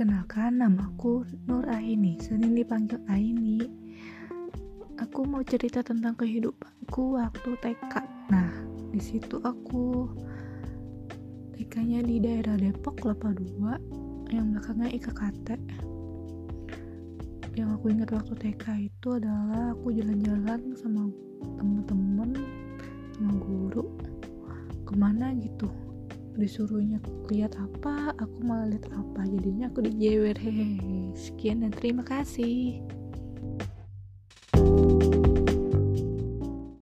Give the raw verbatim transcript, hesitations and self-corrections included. Perkenalkan, namaku Nur Aini, sering dipanggil Aini. Aku mau cerita tentang kehidupanku waktu T K. Nah, di situ aku T K-nya di daerah Depok, Kelapa Dua, yang belakangnya I K K T. Yang aku ingat waktu T K itu adalah aku jalan-jalan sama temen-temen, sama guru. Kemana gitu? Disuruhnya lihat apa, aku malah lihat apa, jadinya aku dijewer. Hehehe. Sekian dan terima kasih.